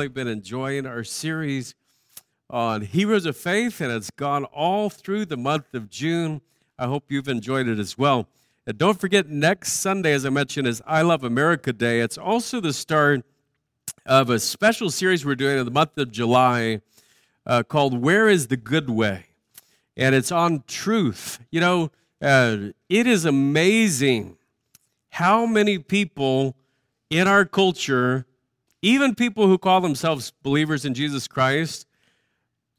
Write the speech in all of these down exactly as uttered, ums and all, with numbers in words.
really been enjoying our series on Heroes of Faith, and it's gone all through the month of June. I hope you've enjoyed it as well. And don't forget, next Sunday, as I mentioned, is I Love America Day. It's also the start of a special series we're doing in the month of July uh, called Where is the Good Way? And it's on truth. You know, uh, it is amazing how many people in our culture, even people who call themselves believers in Jesus Christ,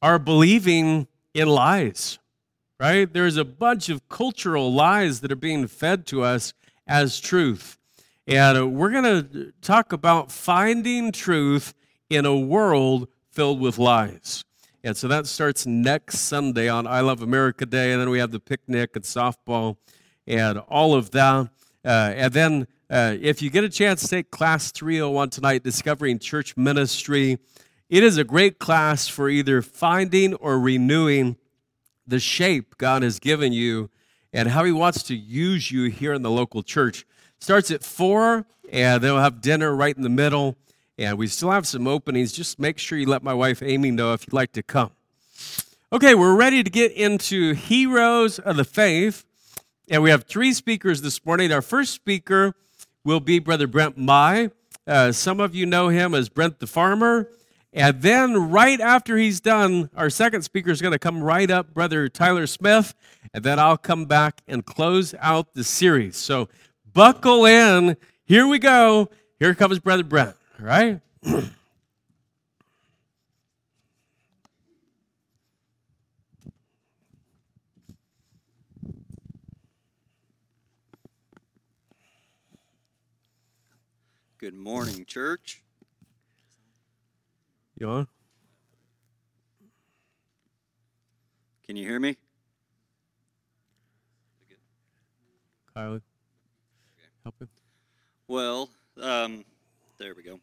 are believing in lies, right? There's a bunch of cultural lies that are being fed to us as truth. And we're going to talk about finding truth in a world filled with lies. And so that starts next Sunday on I Love America Day, and then we have the picnic and softball and all of that. Uh, and then uh, if you get a chance, take Class three oh one tonight, Discovering Church Ministry. It is a great class for either finding or renewing the shape God has given you and how he wants to use you here in the local church. Starts at four, and they'll have dinner right in the middle. And we still have some openings. Just make sure you let my wife Amy know if you'd like to come. Okay, we're ready to get into Heroes of the Faith. And we have three speakers this morning. Our first speaker will be Brother Brent Mai. Uh, some of you know him as Brent the Farmer. And then right after he's done, our second speaker is going to come right up, Brother Tyler Smith. And then I'll come back and close out the series. So buckle in. Here we go. Here comes Brother Brent. All right? Good morning, church. You on? Can you hear me? Kyle, okay. Help him. Well, um, there we go.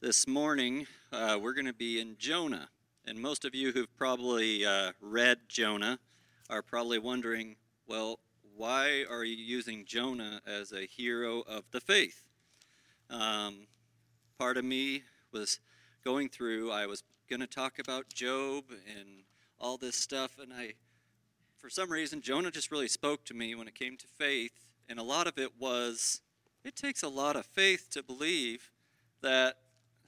This morning, uh, we're going to be in Jonah. And most of you who've probably uh, read Jonah are probably wondering, well, why are you using Jonah as a hero of the faith? Um, part of me was going through, I was going to talk about Job and all this stuff, and I, for some reason, Jonah just really spoke to me when it came to faith, and a lot of it was, it takes a lot of faith to believe that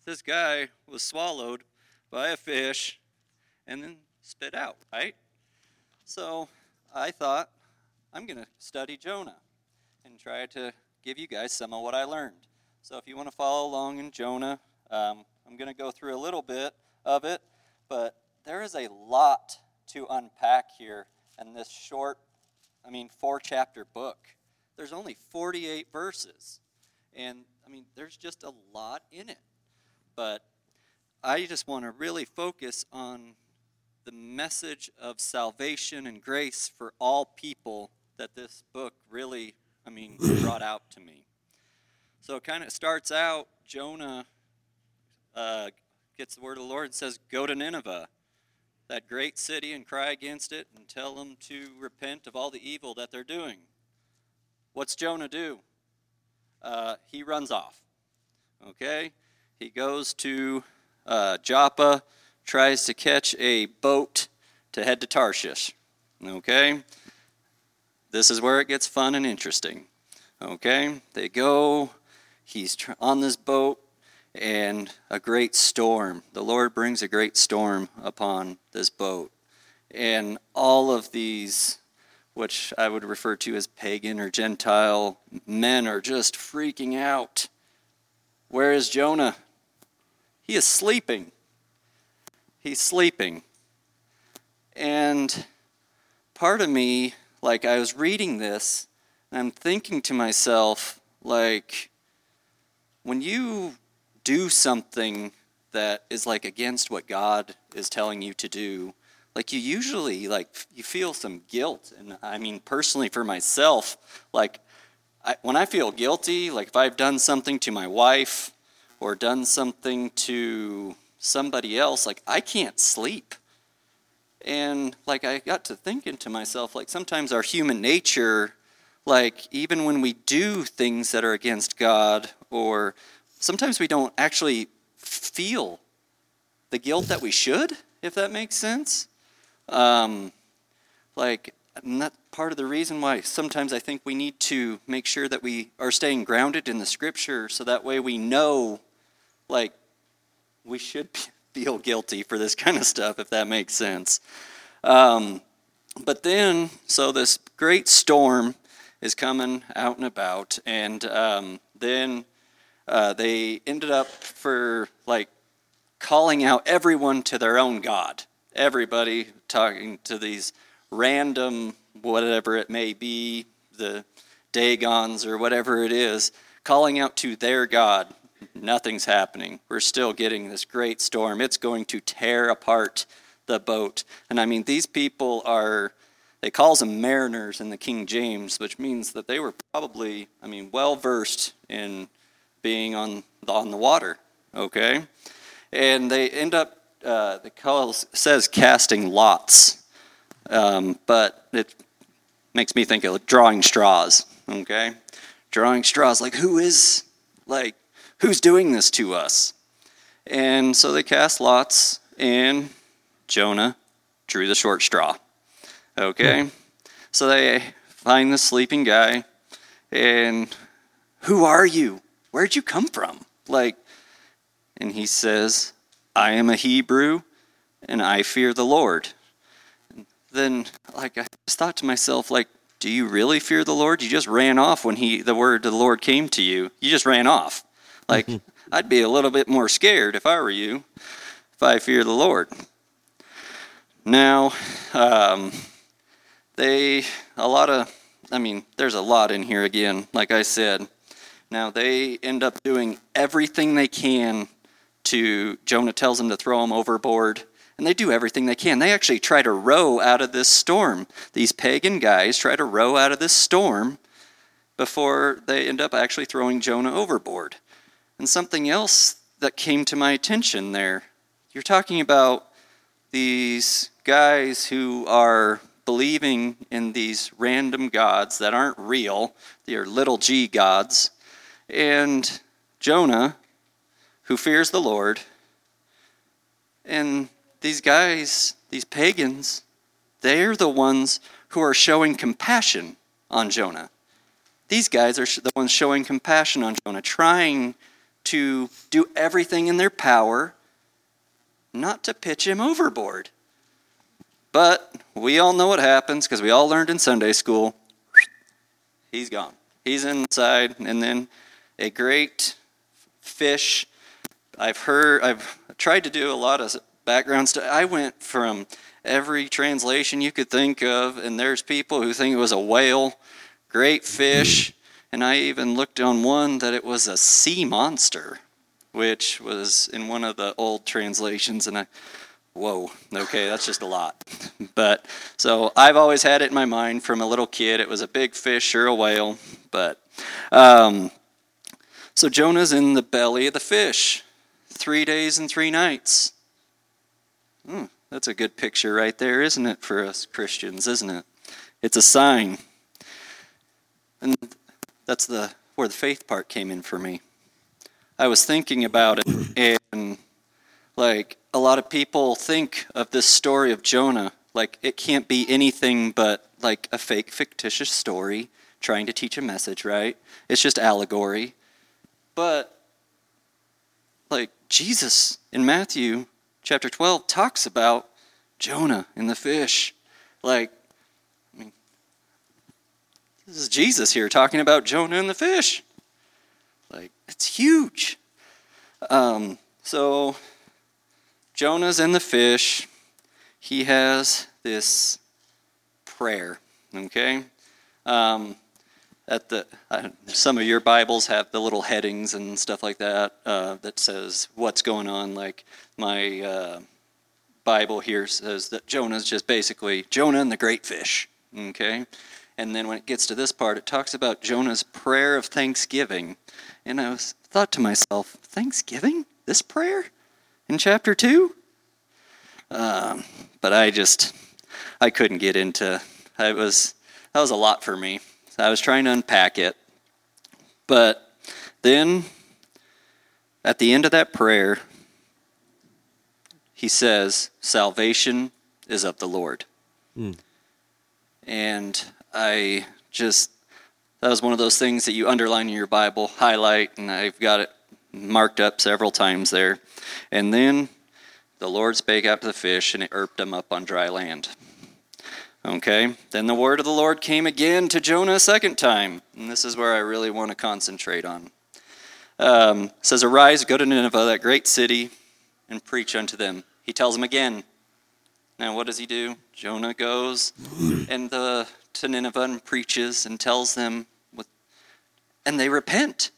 this guy was swallowed by a fish and then spit out, right? So I thought, I'm going to study Jonah and try to give you guys some of what I learned. So if you want to follow along in Jonah, um, I'm going to go through a little bit of it, but there is a lot to unpack here in this short, I mean, four-chapter book. There's only forty-eight verses, and, I mean, there's just a lot in it. But I just want to really focus on the message of salvation and grace for all people that this book really, I mean, brought out to me. So it kind of starts out, Jonah uh, gets the word of the Lord and says, go to Nineveh, that great city, and cry against it and tell them to repent of all the evil that they're doing. What's Jonah do? Uh, he runs off, okay? He goes to uh, Joppa, tries to catch a boat to head to Tarshish, okay? This is where it gets fun and interesting, okay? They go. He's on this boat, and a great storm. The Lord brings a great storm upon this boat. And all of these, which I would refer to as pagan or Gentile men, are just freaking out. Where is Jonah? He is sleeping. He's sleeping. And part of me, like I was reading this, and I'm thinking to myself, like, when you do something that is like against what God is telling you to do, like you usually like you feel some guilt. And I mean, personally for myself, like I, when I feel guilty, like if I've done something to my wife or done something to somebody else, like I can't sleep. And like I got to thinking to myself, like sometimes our human nature, like even when we do things that are against God, or sometimes we don't actually feel the guilt that we should, if that makes sense. Um, like, and that's part of the reason why sometimes I think we need to make sure that we are staying grounded in the scripture so that way we know, like, we should feel guilty for this kind of stuff, if that makes sense. Um, but then, so this great storm is coming out and about, and um, then uh, they ended up for, like, calling out everyone to their own god. Everybody talking to these random, whatever it may be, the Dagons or whatever it is, calling out to their god. Nothing's happening. We're still getting this great storm. It's going to tear apart the boat. And I mean, these people are, they calls them mariners in the King James, which means that they were probably, I mean, well-versed in being on the, on the water, okay? And they end up, uh, the calls says casting lots, um, but it makes me think of drawing straws, okay? Drawing straws, like who is, like, who's doing this to us? And so they cast lots, and Jonah drew the short straw. Okay? So they find this sleeping guy, and who are you? Where'd you come from? Like, and he says, I am a Hebrew, and I fear the Lord. And then, like, I just thought to myself, like, do you really fear the Lord? You just ran off when he the word of the Lord came to you. You just ran off. Like, I'd be a little bit more scared if I were you, if I fear the Lord. Now, um, they, a lot of, I mean, there's a lot in here again, like I said. Now, they end up doing everything they can to, Jonah tells them to throw him overboard, and they do everything they can. They actually try to row out of this storm. These pagan guys try to row out of this storm before they end up actually throwing Jonah overboard. And something else that came to my attention there, you're talking about these guys who are believing in these random gods that aren't real, they are little g gods, and Jonah, who fears the Lord, and these guys, these pagans, they're the ones who are showing compassion on Jonah. These guys are the ones showing compassion on Jonah, trying to do everything in their power not to pitch him overboard. But we all know what happens because we all learned in Sunday school. He's gone. He's inside, and then a great fish. I've heard, I've tried to do a lot of background stuff. I went from every translation you could think of, and there's people who think it was a whale, great fish. And I even looked on one that it was a sea monster, which was in one of the old translations. And I, whoa, okay, that's just a lot. But so I've always had it in my mind from a little kid. It was a big fish or a whale. But um, so Jonah's in the belly of the fish, three days and three nights. Hmm, that's a good picture right there, isn't it, for us Christians, isn't it? It's a sign. And that's the where the faith part came in for me. I was thinking about it, and like a lot of people think of this story of Jonah, like it can't be anything but like a fake, fictitious story trying to teach a message, right? It's just allegory. But like Jesus in Matthew chapter twelve talks about Jonah and the fish, like. This is Jesus here talking about Jonah and the fish. Like, it's huge. Um, so, Jonah's in the fish. He has this prayer, okay? Um, at the uh, some of your Bibles have the little headings and stuff like that uh, that says what's going on. Like, my uh, Bible here says that Jonah's just basically Jonah and the great fish, okay? And then when it gets to this part, it talks about Jonah's prayer of thanksgiving. And I was, thought to myself, thanksgiving? This prayer? In chapter two? Um, but I just, I couldn't get into, I was, that was a lot for me. I was trying to unpack it. But then, at the end of that prayer, he says, salvation is of the Lord. Mm. And I just, that was one of those things that you underline in your Bible, highlight, and I've got it marked up several times there. And then the Lord spake out to the fish, and it irped them up on dry land. Okay, then the word of the Lord came again to Jonah a second time. And this is where I really want to concentrate on. Um, it says, arise, go to Nineveh, that great city, and preach unto them. He tells them again. Now what does he do? Jonah goes and the, to Nineveh and preaches and tells them, what, and they repent.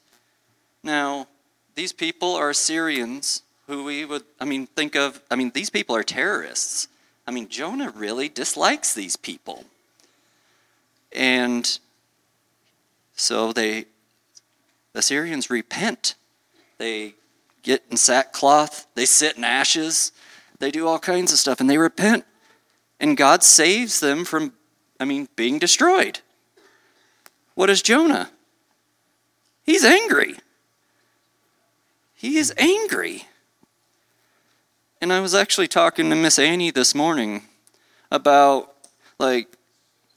Now, these people are Assyrians who we would, I mean, think of, I mean, these people are terrorists. I mean, Jonah really dislikes these people. And so they, the Syrians repent. They get in sackcloth. They sit in ashes. They do all kinds of stuff, and they repent. And God saves them from, I mean, being destroyed. What is Jonah? He's angry. He is angry. And I was actually talking to Miss Annie this morning about, like,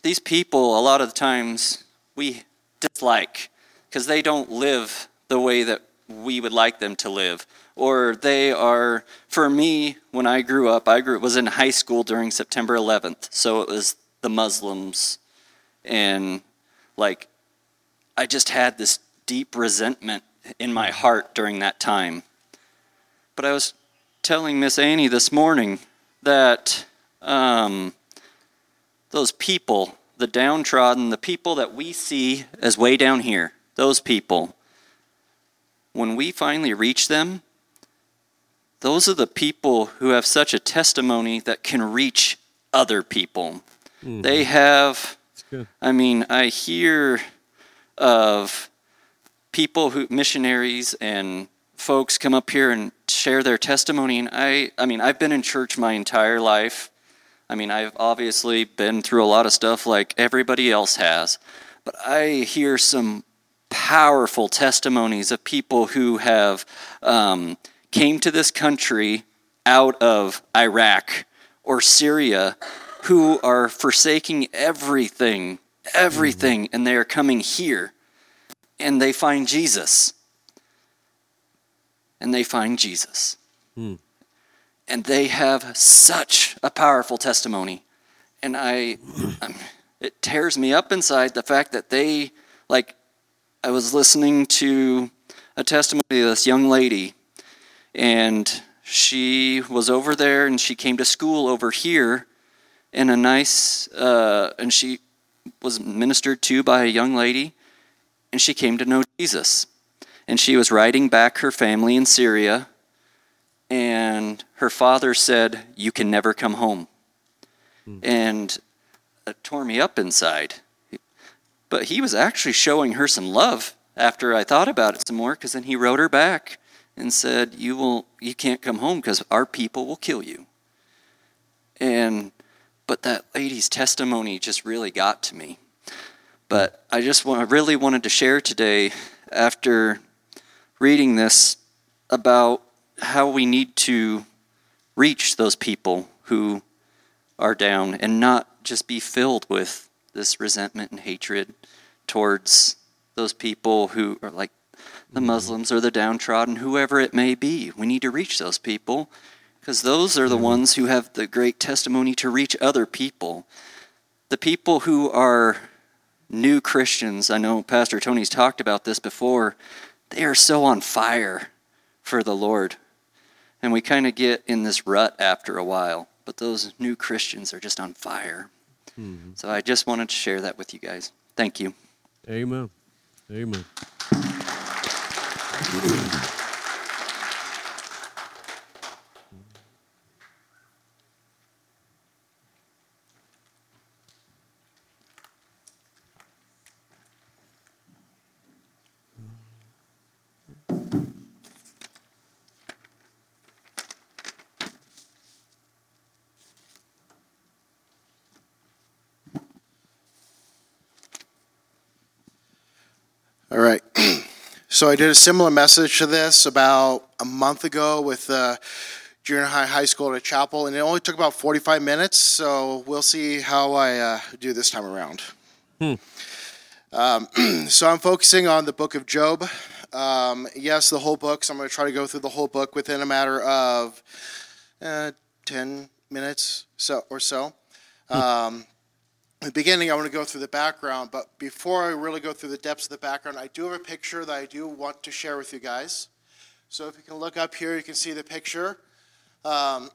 these people a lot of the times we dislike because they don't live the way that we would like them to live. Or they are, for me, when I grew up, I grew, was in high school during September eleventh. So it was the Muslims. And, like, I just had this deep resentment in my heart during that time. But I was telling Miss Annie this morning that um, those people, the downtrodden, the people that we see as way down here, those people, when we finally reach them, those are the people who have such a testimony that can reach other people. Mm-hmm. They have, I mean, I hear of people who, missionaries and folks come up here and share their testimony, and I I mean, I've been in church my entire life. I mean, I've obviously been through a lot of stuff like everybody else has, but I hear some powerful testimonies of people who have um, came to this country out of Iraq or Syria who are forsaking everything, everything, and they are coming here, and they find Jesus. And they find Jesus. Mm. And they have such a powerful testimony. And I, I'm, it tears me up inside the fact that they, like, I was listening to a testimony of this young lady. And she was over there and she came to school over here in a nice, uh, and she was ministered to by a young lady. And she came to know Jesus. And she was writing back her family in Syria, and her father said, you can never come home. Mm. And it tore me up inside. But he was actually showing her some love after I thought about it some more, because then he wrote her back and said, you will, you can't come home because our people will kill you. And, but that lady's testimony just really got to me. But I just want, I really wanted to share today, after reading this, about how we need to reach those people who are down and not just be filled with this resentment and hatred towards those people who are like the Muslims or the downtrodden, whoever it may be. We need to reach those people because those are the ones who have the great testimony to reach other people. The people who are new Christians, I know Pastor Tony's talked about this before, they are so on fire for the Lord. And we kind of get in this rut after a while. But those new Christians are just on fire. Mm-hmm. So I just wanted to share that with you guys. Thank you. Amen. Amen. All right, so I did a similar message to this about a month ago with uh, junior high, high school to chapel, and it only took about forty-five minutes, so we'll see how I uh, do this time around. Hmm. Um, so I'm focusing on the book of Job. Um, yes, the whole book, so I'm going to try to go through the whole book within a matter of uh, ten minutes so or so. Hmm. Um, in the beginning, I want to go through the background, but before I really go through the depths of the background, I do have a picture that I do want to share with you guys. So if you can look up here, you can see the picture. Um,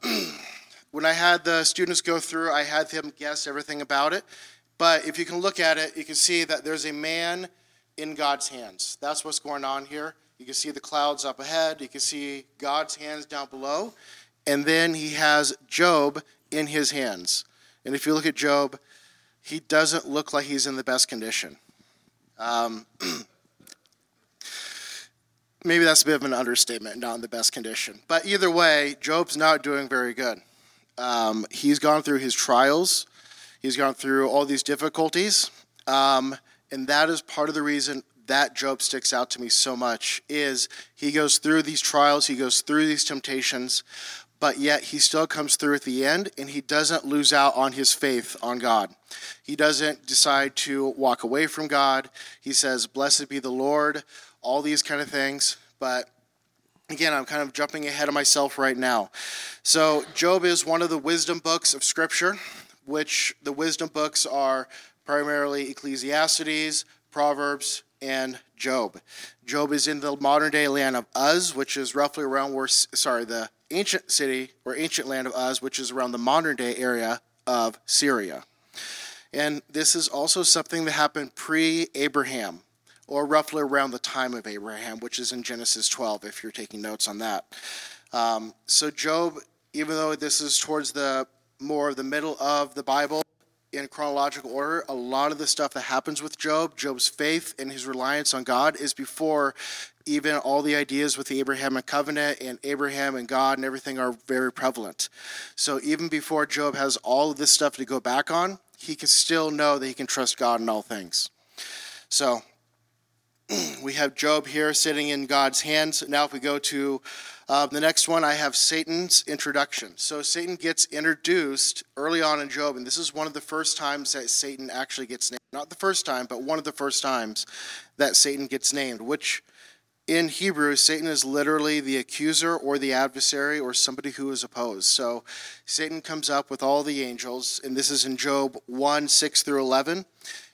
when I had the students go through, I had them guess everything about it. But if you can look at it, you can see that there's a man in God's hands. That's what's going on here. You can see the clouds up ahead. You can see God's hands down below. And then he has Job in his hands. And if you look at Job, he doesn't look like he's in the best condition. Um, maybe that's a bit of an understatement, not in the best condition. But either way, Job's not doing very good. Um, he's gone through his trials. He's gone through all these difficulties. Um, and that is part of the reason that Job sticks out to me so much, is he goes through these trials, he goes through these temptations, but yet he still comes through at the end, and he doesn't lose out on his faith on God. He doesn't decide to walk away from God. He says, "Blessed be the Lord," all these kind of things. But again, I'm kind of jumping ahead of myself right now. So Job is one of the wisdom books of Scripture, which the wisdom books are primarily Ecclesiastes, Proverbs, and Job. Job is in the modern-day land of Uz, which is roughly around where, sorry, the ancient city or ancient land of Uz, which is around the modern-day area of Syria. And this is also something that happened pre-Abraham, or roughly around the time of Abraham, which is in Genesis twelve, if you're taking notes on that. Um, so Job, even though this is towards the more of the middle of the Bible in chronological order, a lot of the stuff that happens with Job, Job's faith and his reliance on God, is before even all the ideas with the Abrahamic covenant and Abraham and God and everything are very prevalent. So even before Job has all of this stuff to go back on, he can still know that he can trust God in all things. So we have Job here sitting in God's hands. Now if we go to uh, the next one, I have Satan's introduction. So Satan gets introduced early on in Job, and this is one of the first times that Satan actually gets named. Not the first time, but one of the first times that Satan gets named, which in Hebrew, Satan is literally the accuser or the adversary or somebody who is opposed. So Satan comes up with all the angels, and this is in Job one, six through eleven.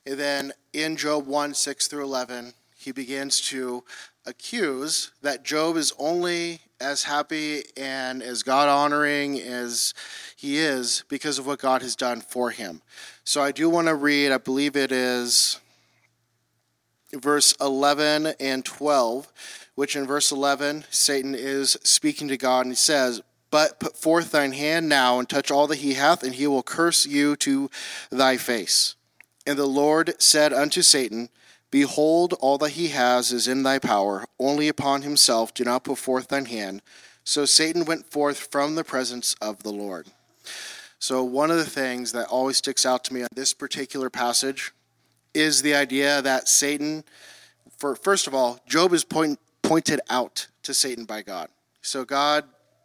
And then in Job one, six through eleven, he begins to accuse that Job is only as happy and as God-honoring as he is because of what God has done for him. So I do want to read, I believe it is verse eleven and twelve, which in verse eleven, Satan is speaking to God and he says, "But put forth thine hand now and touch all that he hath, and he will curse you to thy face. And the Lord said unto Satan, Behold, all that he has is in thy power, only upon himself do not put forth thine hand. So Satan went forth from the presence of the Lord." So one of the things that always sticks out to me on this particular passage is the idea that Satan, for first of all, Job is point, pointed out to Satan by God. So God,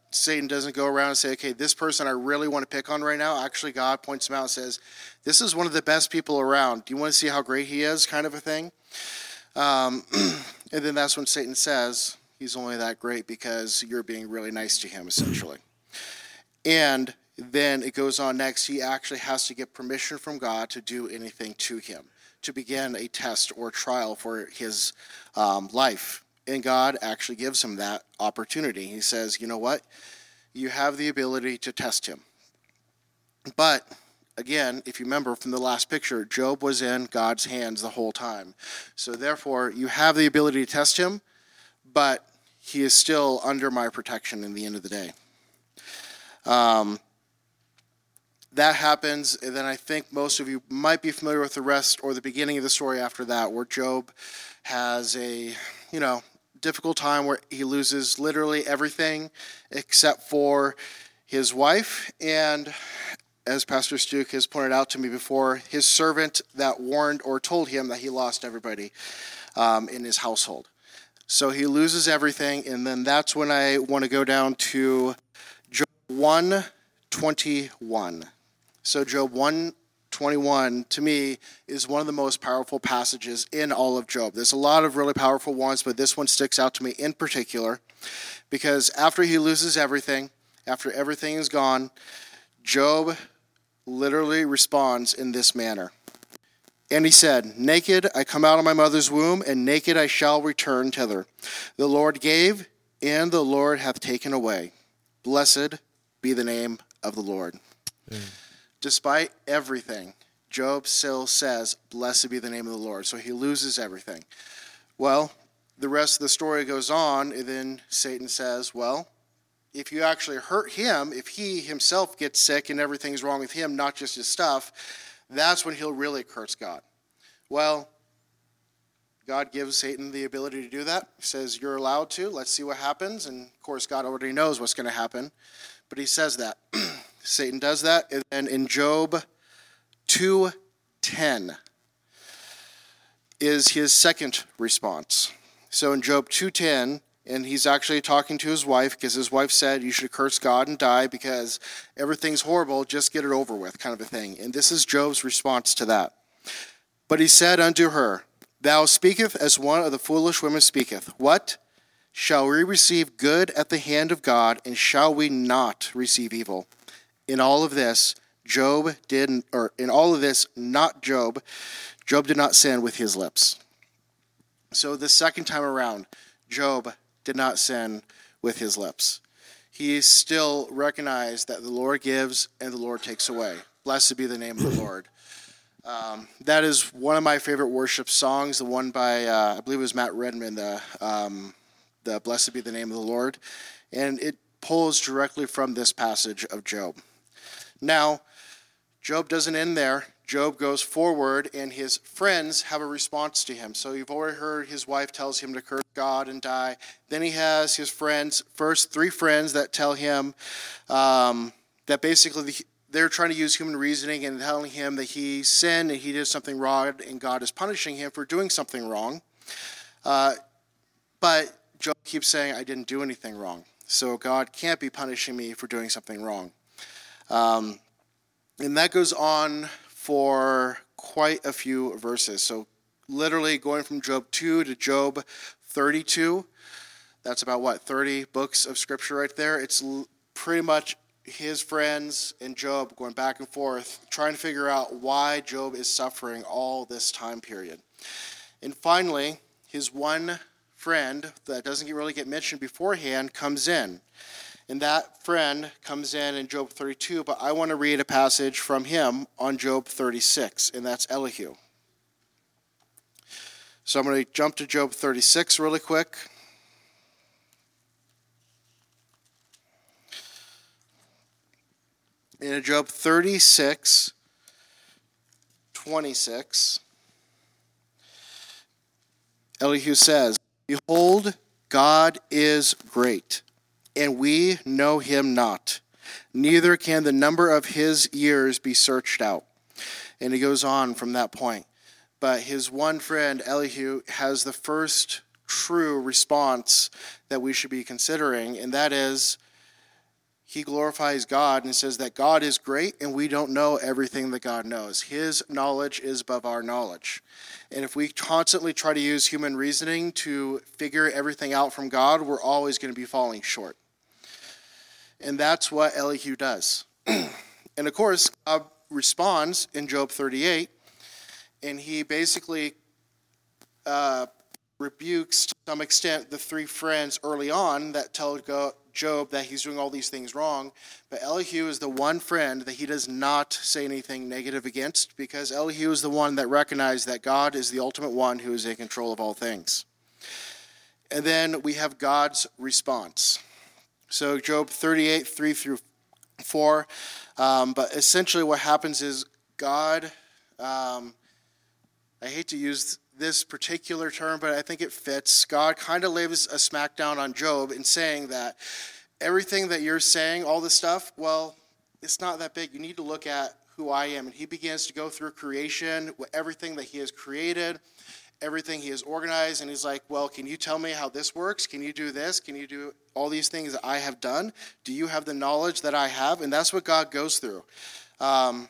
Satan doesn't go around and say, okay, this person I really want to pick on right now. Actually, God points him out and says, this is one of the best people around. Do you want to see how great he is, kind of a thing? Um, and then that's when Satan says he's only that great because you're being really nice to him, essentially. And then it goes on next. He actually has to get permission from God to do anything to him, to begin a test or trial for his um, life. And God actually gives him that opportunity. He says, you know what? You have the ability to test him. But again, if you remember from the last picture, Job was in God's hands the whole time. So therefore, you have the ability to test him, but he is still under my protection in the end of the day. Um, that happens, and then I think most of you might be familiar with the rest or the beginning of the story after that, where Job has a, you know, difficult time where he loses literally everything except for his wife and, as Pastor Stuke has pointed out to me before, his servant that warned or told him that he lost everybody um, in his household. So he loses everything, and then that's when I want to go down to Job one twenty-one. So Job one twenty-one, to me, is one of the most powerful passages in all of Job. There's a lot of really powerful ones, but this one sticks out to me in particular because after he loses everything, after everything is gone, Job literally responds in this manner. And he said, "Naked I come out of my mother's womb, and naked I shall return thither. The Lord gave, and the Lord hath taken away. Blessed be the name of the Lord." Mm. Despite everything, Job still says, "Blessed be the name of the Lord." So he loses everything. Well, the rest of the story goes on, and then Satan says, well, if you actually hurt him, if he himself gets sick and everything's wrong with him, not just his stuff, that's when he'll really curse God. Well, God gives Satan the ability to do that. He says, you're allowed to. Let's see what happens. And, of course, God already knows what's going to happen. But he says that. Satan does that. And in Job two ten is his second response. So in Job two ten, and he's actually talking to his wife because his wife said you should curse God and die because everything's horrible, just get it over with kind of a thing. And this is Job's response to that. But he said unto her, "Thou speakest as one of the foolish women speaketh. What? Shall we receive good at the hand of God, and shall we not receive evil?" In all of this, Job did, or in all of this, not Job, Job did not sin with his lips. So the second time around, Job did not sin with his lips. He still recognized that the Lord gives and the Lord takes away. Blessed be the name of the Lord. Um, that is one of my favorite worship songs, the one by, uh, I believe it was Matt Redman, the, um, the Blessed Be the Name of the Lord. And it pulls directly from this passage of Job. Now, Job doesn't end there. Job goes forward, and his friends have a response to him. So you've already heard his wife tells him to curse God and die. Then he has his friends, first three friends that tell him um, that basically they're trying to use human reasoning and telling him that he sinned and he did something wrong, and God is punishing him for doing something wrong. Uh, but Job keeps saying, I didn't do anything wrong. So God can't be punishing me for doing something wrong. Um, and that goes on for quite a few verses. So literally going from Job two to Job thirty-two, that's about, what, thirty books of scripture right there. It's l- pretty much his friends and Job going back and forth, trying to figure out why Job is suffering all this time period. And finally, his one friend that doesn't really get mentioned beforehand comes in. And that friend comes in in Job thirty-two, but I want to read a passage from him on Job thirty-six, and that's Elihu. So I'm going to jump to Job thirty-six really quick. In Job thirty-six, twenty-six, Elihu says, "Behold, God is great, and we know him not, neither can the number of his years be searched out." And he goes on from that point. But his one friend, Elihu, has the first true response that we should be considering, and that is he glorifies God and says that God is great and we don't know everything that God knows. His knowledge is above our knowledge. And if we constantly try to use human reasoning to figure everything out from God, we're always going to be falling short. And that's what Elihu does. And of course, God responds in Job thirty-eight, and he basically uh, rebukes to some extent the three friends early on that tell God, Job, that he's doing all these things wrong, but Elihu is the one friend that he does not say anything negative against, because Elihu is the one that recognized that God is the ultimate one who is in control of all things. And then we have God's response. So Job thirty-eight, three through four, um, but essentially what happens is God, um, I hate to use this particular term, but I think it fits. God kind of lays a smackdown on Job in saying that everything that you're saying, all this stuff, well, it's not that big. You need to look at who I am. And he begins to go through creation, everything that he has created, everything he has organized, and he's like, well, can you tell me how this works? Can you do this? Can you do all these things that I have done? Do you have the knowledge that I have? And that's what God goes through. Um,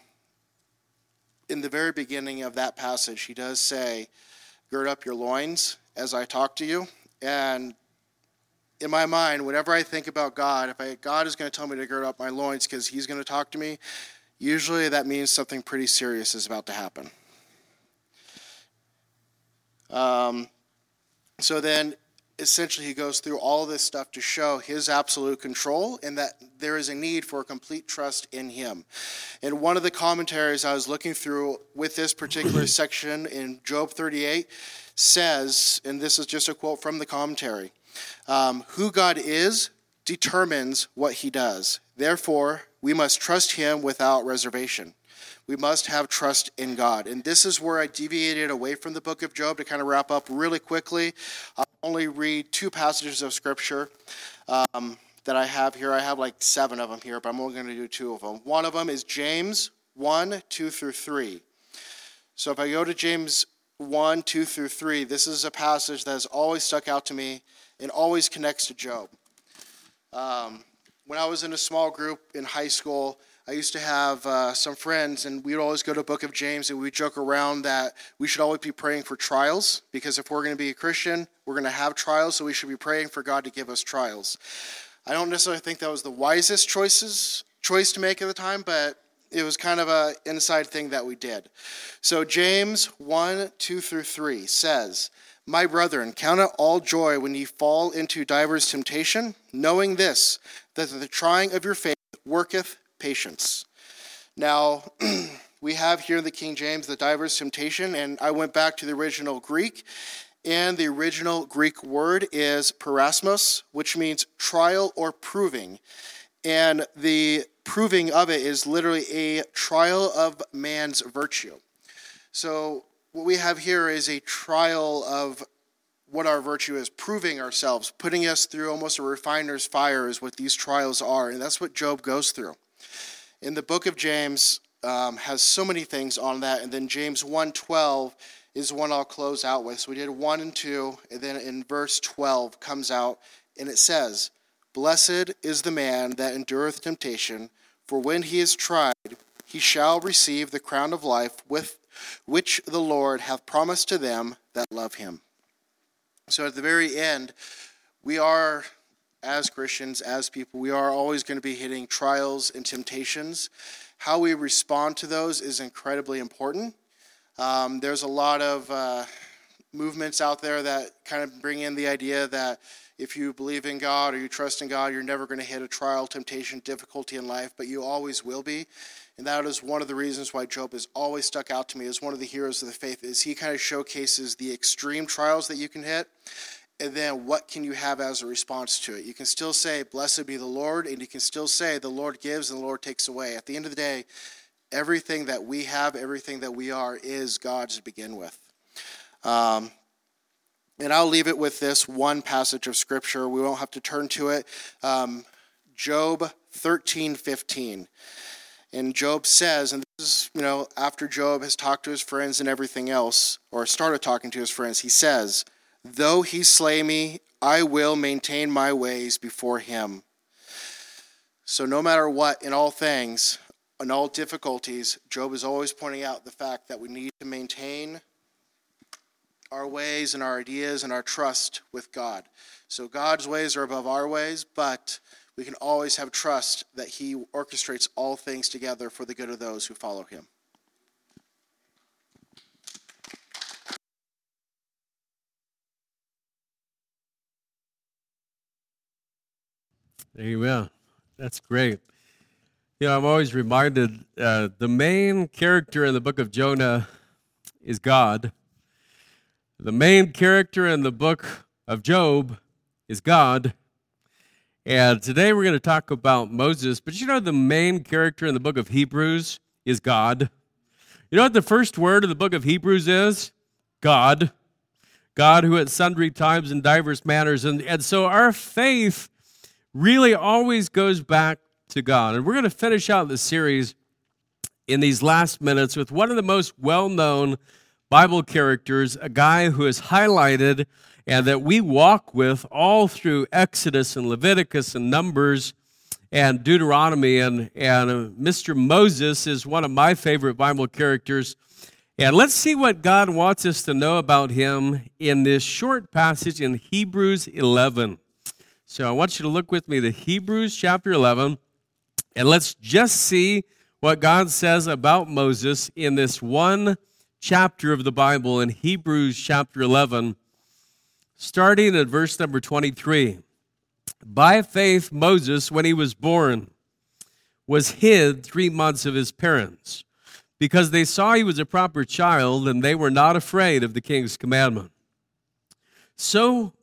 in the very beginning of that passage, he does say, gird up your loins as I talk to you. And in my mind, whenever I think about God, if I, God is going to tell me to gird up my loins because he's going to talk to me, usually that means something pretty serious is about to happen. Um, so then essentially he goes through all this stuff to show his absolute control and that there is a need for a complete trust in him. And one of the commentaries I was looking through with this particular section in Job thirty-eight says, and this is just a quote from the commentary, um, who God is determines what he does. Therefore, we must trust him without reservation. We must have trust in God. And this is where I deviated away from the book of Job to kind of wrap up really quickly. I'll only read two passages of scripture um, that I have here. I have like seven of them here, but I'm only going to do two of them. One of them is James one, two through three. So if I go to James one, two through three, this is a passage that has always stuck out to me and always connects to Job. Um, when I was in a small group in high school, I used to have uh, some friends, and we'd always go to the book of James, and we'd joke around that we should always be praying for trials, because if we're going to be a Christian, we're going to have trials, so we should be praying for God to give us trials. I don't necessarily think that was the wisest choices choice to make at the time, but it was kind of an inside thing that we did. So James one, two through three says, my brethren, count it all joy when ye fall into divers temptation, knowing this, that the trying of your faith worketh patience. Now, we have here in the King James the divers temptation, and I went back to the original Greek, and the original Greek word is perasmos, which means trial or proving. And the proving of it is literally a trial of man's virtue. So what we have here is a trial of what our virtue is, proving ourselves, putting us through almost a refiner's fire is what these trials are, and that's what Job goes through. And the book of James um, has so many things on that. And then James one twelve is one I'll close out with. So we did one and two. And then in verse twelve comes out and it says, blessed is the man that endureth temptation, for when he is tried, he shall receive the crown of life with which the Lord hath promised to them that love him. So at the very end, we are... as Christians, as people, we are always going to be hitting trials and temptations. How we respond to those is incredibly important. Um, there's a lot of uh, movements out there that kind of bring in the idea that if you believe in God or you trust in God, you're never going to hit a trial, temptation, difficulty in life, but you always will be. And that is one of the reasons why Job has always stuck out to me as one of the heroes of the faith, is he kind of showcases the extreme trials that you can hit. And then what can you have as a response to it? You can still say, blessed be the Lord, and you can still say, the Lord gives and the Lord takes away. At the end of the day, everything that we have, everything that we are, is God's to begin with. Um, and I'll leave it with this one passage of Scripture. We won't have to turn to it. Um, Job thirteen fifteen. And Job says, and this is, you know, after Job has talked to his friends and everything else, or started talking to his friends, he says, though he slay me, I will maintain my ways before him. So no matter what, in all things, in all difficulties, Job is always pointing out the fact that we need to maintain our ways and our ideas and our trust with God. So God's ways are above our ways, but we can always have trust that he orchestrates all things together for the good of those who follow him. There you go. That's great. You know, I'm always reminded uh, the main character in the book of Jonah is God. The main character in the book of Job is God. And today we're going to talk about Moses. But you know, the main character in the book of Hebrews is God. You know what the first word of the book of Hebrews is? God. God who at sundry times and diverse manners. And, and so our faith really always goes back to God. And we're going to finish out the series in these last minutes with one of the most well-known Bible characters, a guy who is highlighted and that we walk with all through Exodus and Leviticus and Numbers and Deuteronomy. And, and Mister Moses is one of my favorite Bible characters. And let's see what God wants us to know about him in this short passage in Hebrews eleven. So I want you to look with me to Hebrews chapter eleven, and let's just see what God says about Moses in this one chapter of the Bible in Hebrews chapter eleven, starting at verse number twenty-three. By faith, Moses, when he was born, was hid three months of his parents, because they saw he was a proper child, and they were not afraid of the king's commandment. So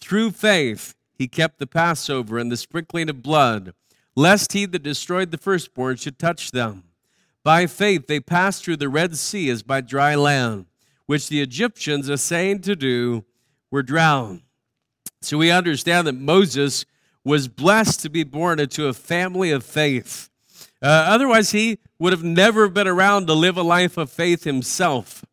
Through faith, he kept the Passover and the sprinkling of blood, lest he that destroyed the firstborn should touch them. By faith, they passed through the Red Sea as by dry land, which the Egyptians, assaying to do, were drowned. So we understand that Moses was blessed to be born into a family of faith. Uh, otherwise, he would have never been around to live a life of faith himself.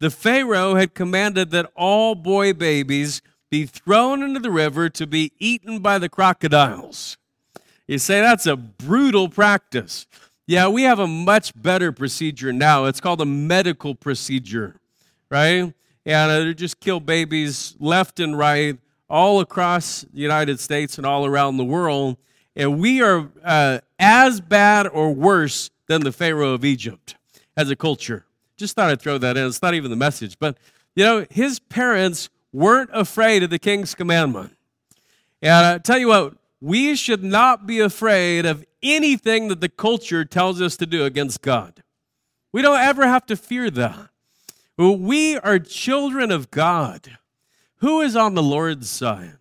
The Pharaoh had commanded that all boy babies be thrown into the river to be eaten by the crocodiles. You say, that's a brutal practice. Yeah, we have a much better procedure now. It's called a medical procedure, right? And they just kill babies left and right all across the United States and all around the world. And we are uh, as bad or worse than the Pharaoh of Egypt as a culture. Just thought I'd throw that in. It's not even the message. But, you know, his parents weren't afraid of the king's commandment. And I tell you what, we should not be afraid of anything that the culture tells us to do against God. We don't ever have to fear that. We are children of God. Who is on the Lord's side?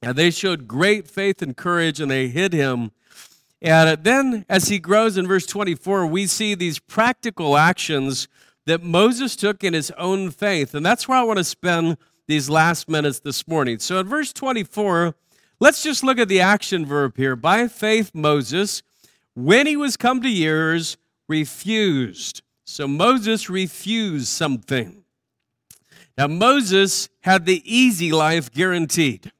And they showed great faith and courage, and they hid him. And then as he grows in verse twenty-four, we see these practical actions that Moses took in his own faith. And that's where I want to spend these last minutes this morning. So in verse twenty-four, let's just look at the action verb here. By faith, Moses, when he was come to years, refused. So Moses refused something. Now Moses had the easy life guaranteed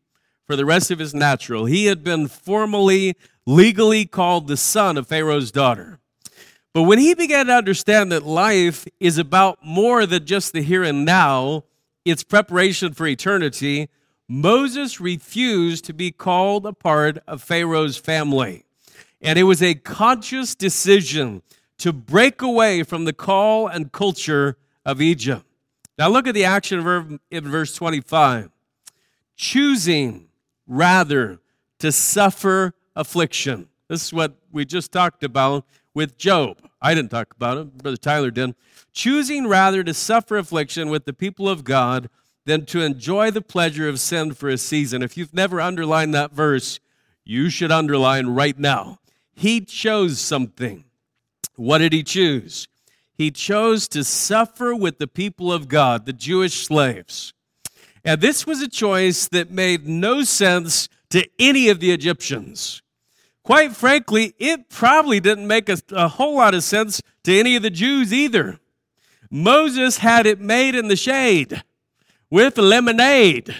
for the rest of his natural. He had been formally, legally called the son of Pharaoh's daughter. But when he began to understand that life is about more than just the here and now, its preparation for eternity, Moses refused to be called a part of Pharaoh's family. And it was a conscious decision to break away from the call and culture of Egypt. Now look at the action verb in verse twenty-five. Choosing rather to suffer affliction. This is what we just talked about with Job. I didn't talk about it. Brother Tyler did. Choosing rather to suffer affliction with the people of God than to enjoy the pleasure of sin for a season. If you've never underlined that verse, you should underline right now. He chose something. What did he choose? He chose to suffer with the people of God, the Jewish slaves. And this was a choice that made no sense to any of the Egyptians. Quite frankly, it probably didn't make a, a whole lot of sense to any of the Jews either. Moses had it made in the shade with lemonade,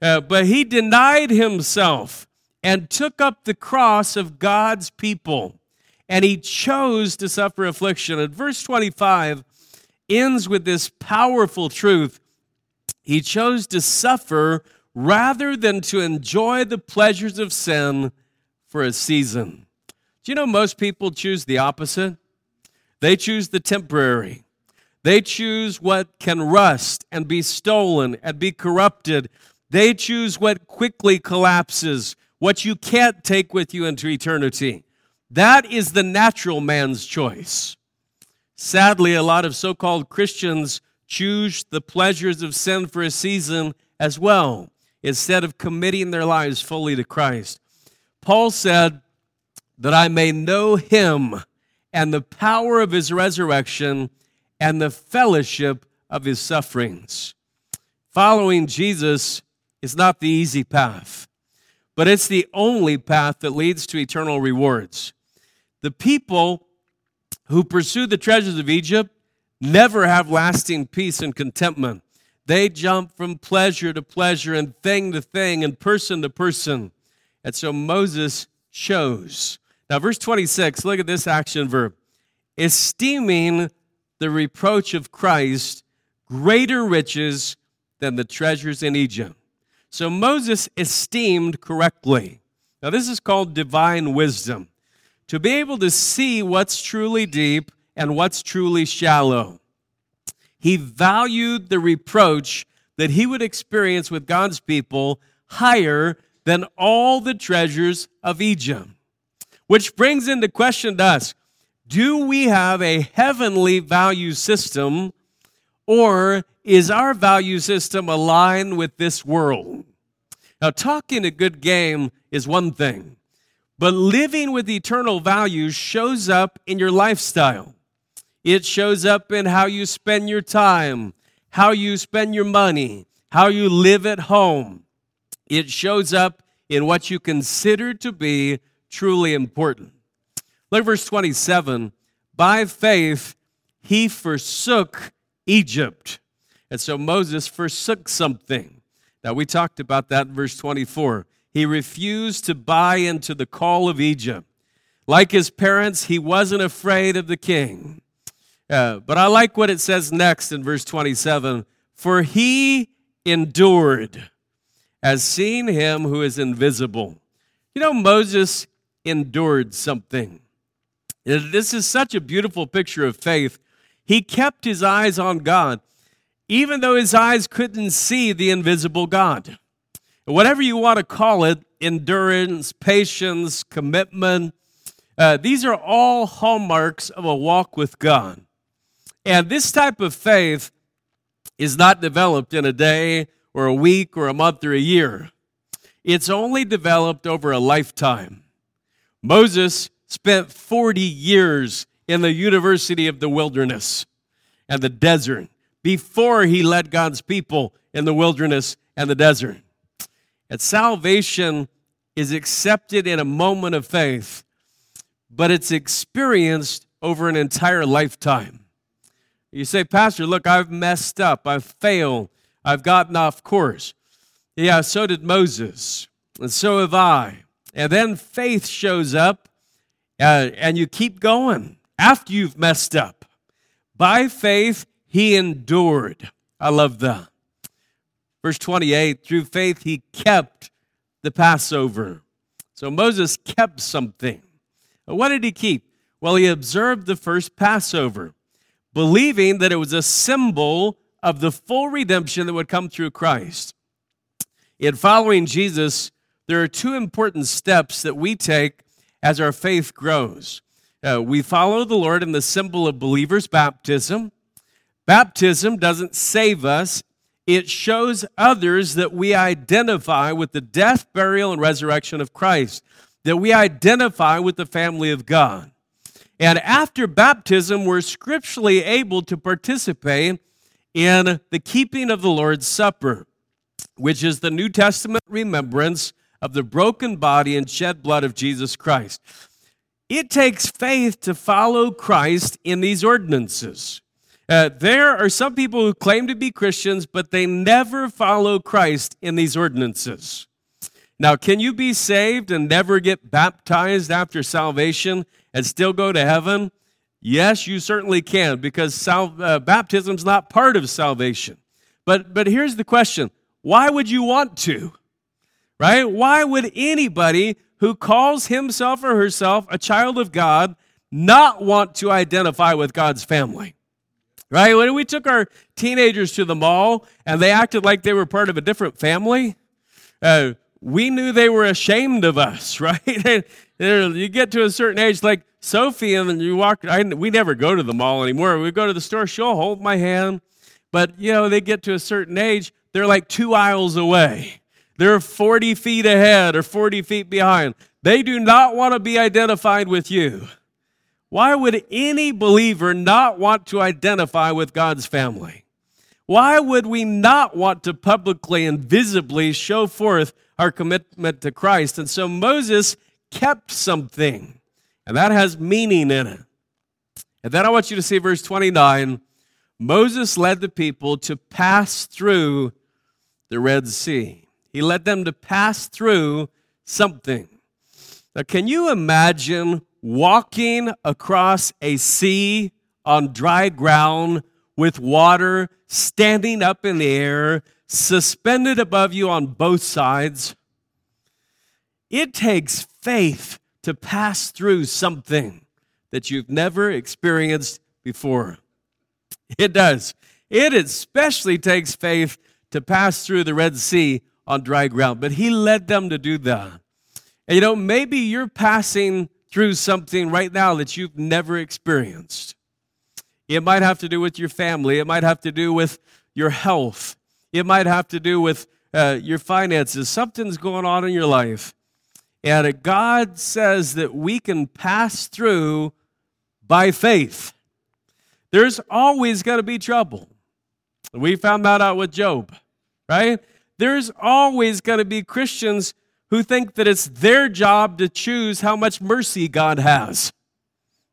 uh, but he denied himself and took up the cross of God's people, and he chose to suffer affliction. And verse twenty-five ends with this powerful truth. He chose to suffer rather than to enjoy the pleasures of sin for a season. Do you know most people choose the opposite? They choose the temporary. They choose what can rust and be stolen and be corrupted. They choose what quickly collapses, what you can't take with you into eternity. That is the natural man's choice. Sadly, a lot of so-called Christians choose the pleasures of sin for a season as well, instead of committing their lives fully to Christ. Paul said, that I may know him and the power of his resurrection and the fellowship of his sufferings. Following Jesus is not the easy path, but it's the only path that leads to eternal rewards. The people who pursue the treasures of Egypt never have lasting peace and contentment. They jump from pleasure to pleasure and thing to thing and person to person. And so Moses chose. Now, verse twenty-six, look at this action verb. Esteeming the reproach of Christ greater riches than the treasures in Egypt. So Moses esteemed correctly. Now, this is called divine wisdom. To be able to see what's truly deep and what's truly shallow. He valued the reproach that he would experience with God's people higher than all the treasures of Egypt. Which brings into question to us, do we have a heavenly value system, or is our value system aligned with this world? Now, talking a good game is one thing. But living with eternal values shows up in your lifestyle. It shows up in how you spend your time, how you spend your money, how you live at home. It shows up in what you consider to be truly important. Look at verse twenty-seven. By faith, he forsook Egypt. And so Moses forsook something. Now, we talked about that in verse twenty-four. He refused to buy into the call of Egypt. Like his parents, he wasn't afraid of the king. Uh, but I like what it says next in verse twenty-seven. For he endured as seeing him who is invisible. You know, Moses endured something. This is such a beautiful picture of faith. He kept his eyes on God, even though his eyes couldn't see the invisible God. Whatever you want to call it, endurance, patience, commitment, uh, these are all hallmarks of a walk with God. And this type of faith is not developed in a day or a week or a month or a year. It's only developed over a lifetime. Moses spent forty years in the university of the wilderness and the desert before he led God's people in the wilderness and the desert. That salvation is accepted in a moment of faith, but it's experienced over an entire lifetime. You say, Pastor, look, I've messed up. I've failed. I've gotten off course. Yeah, so did Moses, and so have I. And then faith shows up, uh, and you keep going after you've messed up. By faith, he endured. I love that. Verse twenty-eight, through faith he kept the Passover. So Moses kept something. But what did he keep? Well, he observed the first Passover, believing that it was a symbol of the full redemption that would come through Christ. In following Jesus, there are two important steps that we take as our faith grows. Uh, we follow the Lord in the symbol of believers' baptism. Baptism doesn't save us. It shows others that we identify with the death, burial, and resurrection of Christ, that we identify with the family of God. And after baptism, we're scripturally able to participate in the keeping of the Lord's Supper, which is the New Testament remembrance of the broken body and shed blood of Jesus Christ. It takes faith to follow Christ in these ordinances. Uh, there are some people who claim to be Christians, but they never follow Christ in these ordinances. Now, can you be saved and never get baptized after salvation and still go to heaven? Yes, you certainly can, because sal- uh, baptism is not part of salvation. But, but here's the question. Why would you want to? Right? Why would anybody who calls himself or herself a child of God not want to identify with God's family? Right? When we took our teenagers to the mall and they acted like they were part of a different family, uh, we knew they were ashamed of us, right? they, you get to a certain age, like Sophie, and you walk, I, we never go to the mall anymore. We go to the store, she'll hold my hand. But, you know, they get to a certain age, they're like two aisles away. They're forty feet ahead or forty feet behind. They do not want to be identified with you. Why would any believer not want to identify with God's family? Why would we not want to publicly and visibly show forth our commitment to Christ? And so Moses kept something, and that has meaning in it. And then I want you to see verse twenty-nine. Moses led the people to pass through the Red Sea. He led them to pass through something. Now, can you imagine walking across a sea on dry ground with water standing up in the air, suspended above you on both sides? It takes faith to pass through something that you've never experienced before. It does. It especially takes faith to pass through the Red Sea on dry ground. But he led them to do that. And you know, maybe you're passing through something right now that you've never experienced. It might have to do with your family. It might have to do with your health. It might have to do with uh, your finances. Something's going on in your life. And God says that we can pass through by faith. There's always going to be trouble. We found that out with Job, right? There's always going to be Christians who think that it's their job to choose how much mercy God has.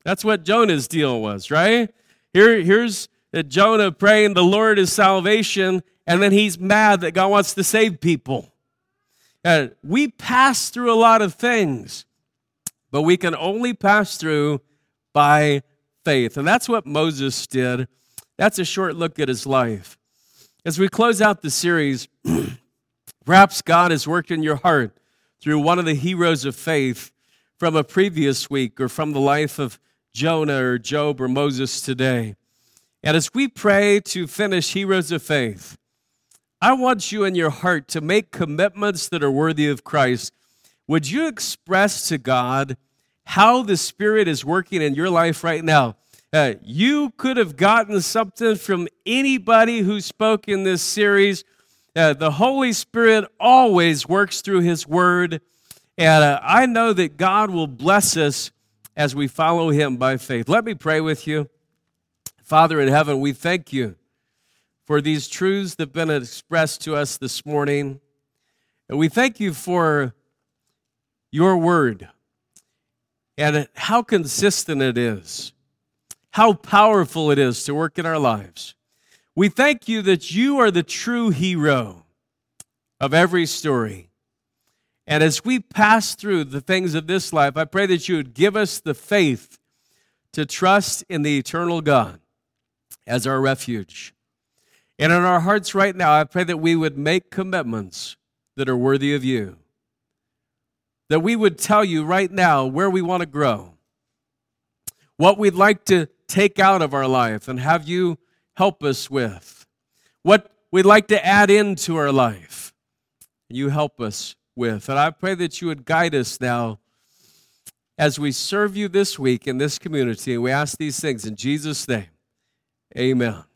That's what Jonah's deal was, right? Here, here's Jonah praying, the Lord is salvation, and then he's mad that God wants to save people. Uh, we pass through a lot of things, but we can only pass through by faith. And that's what Moses did. That's a short look at his life. As we close out the series, perhaps God has worked in your heart through one of the heroes of faith from a previous week or from the life of Jonah or Job or Moses today. And as we pray to finish Heroes of Faith, I want you in your heart to make commitments that are worthy of Christ. Would you express to God how the Spirit is working in your life right now? Uh, you could have gotten something from anybody who spoke in this series. Uh, the Holy Spirit always works through His Word, and uh, I know that God will bless us as we follow Him by faith. Let me pray with you. Father in heaven, we thank you for these truths that have been expressed to us this morning, and we thank you for your Word, and how consistent it is, how powerful it is to work in our lives. We thank you that you are the true hero of every story. And as we pass through the things of this life, I pray that you would give us the faith to trust in the eternal God as our refuge. And in our hearts right now, I pray that we would make commitments that are worthy of you, that we would tell you right now where we want to grow, what we'd like to take out of our life and have you help us with, what we'd like to add into our life, you help us with. And I pray that you would guide us now as we serve you this week in this community. And we ask these things in Jesus' name. Amen.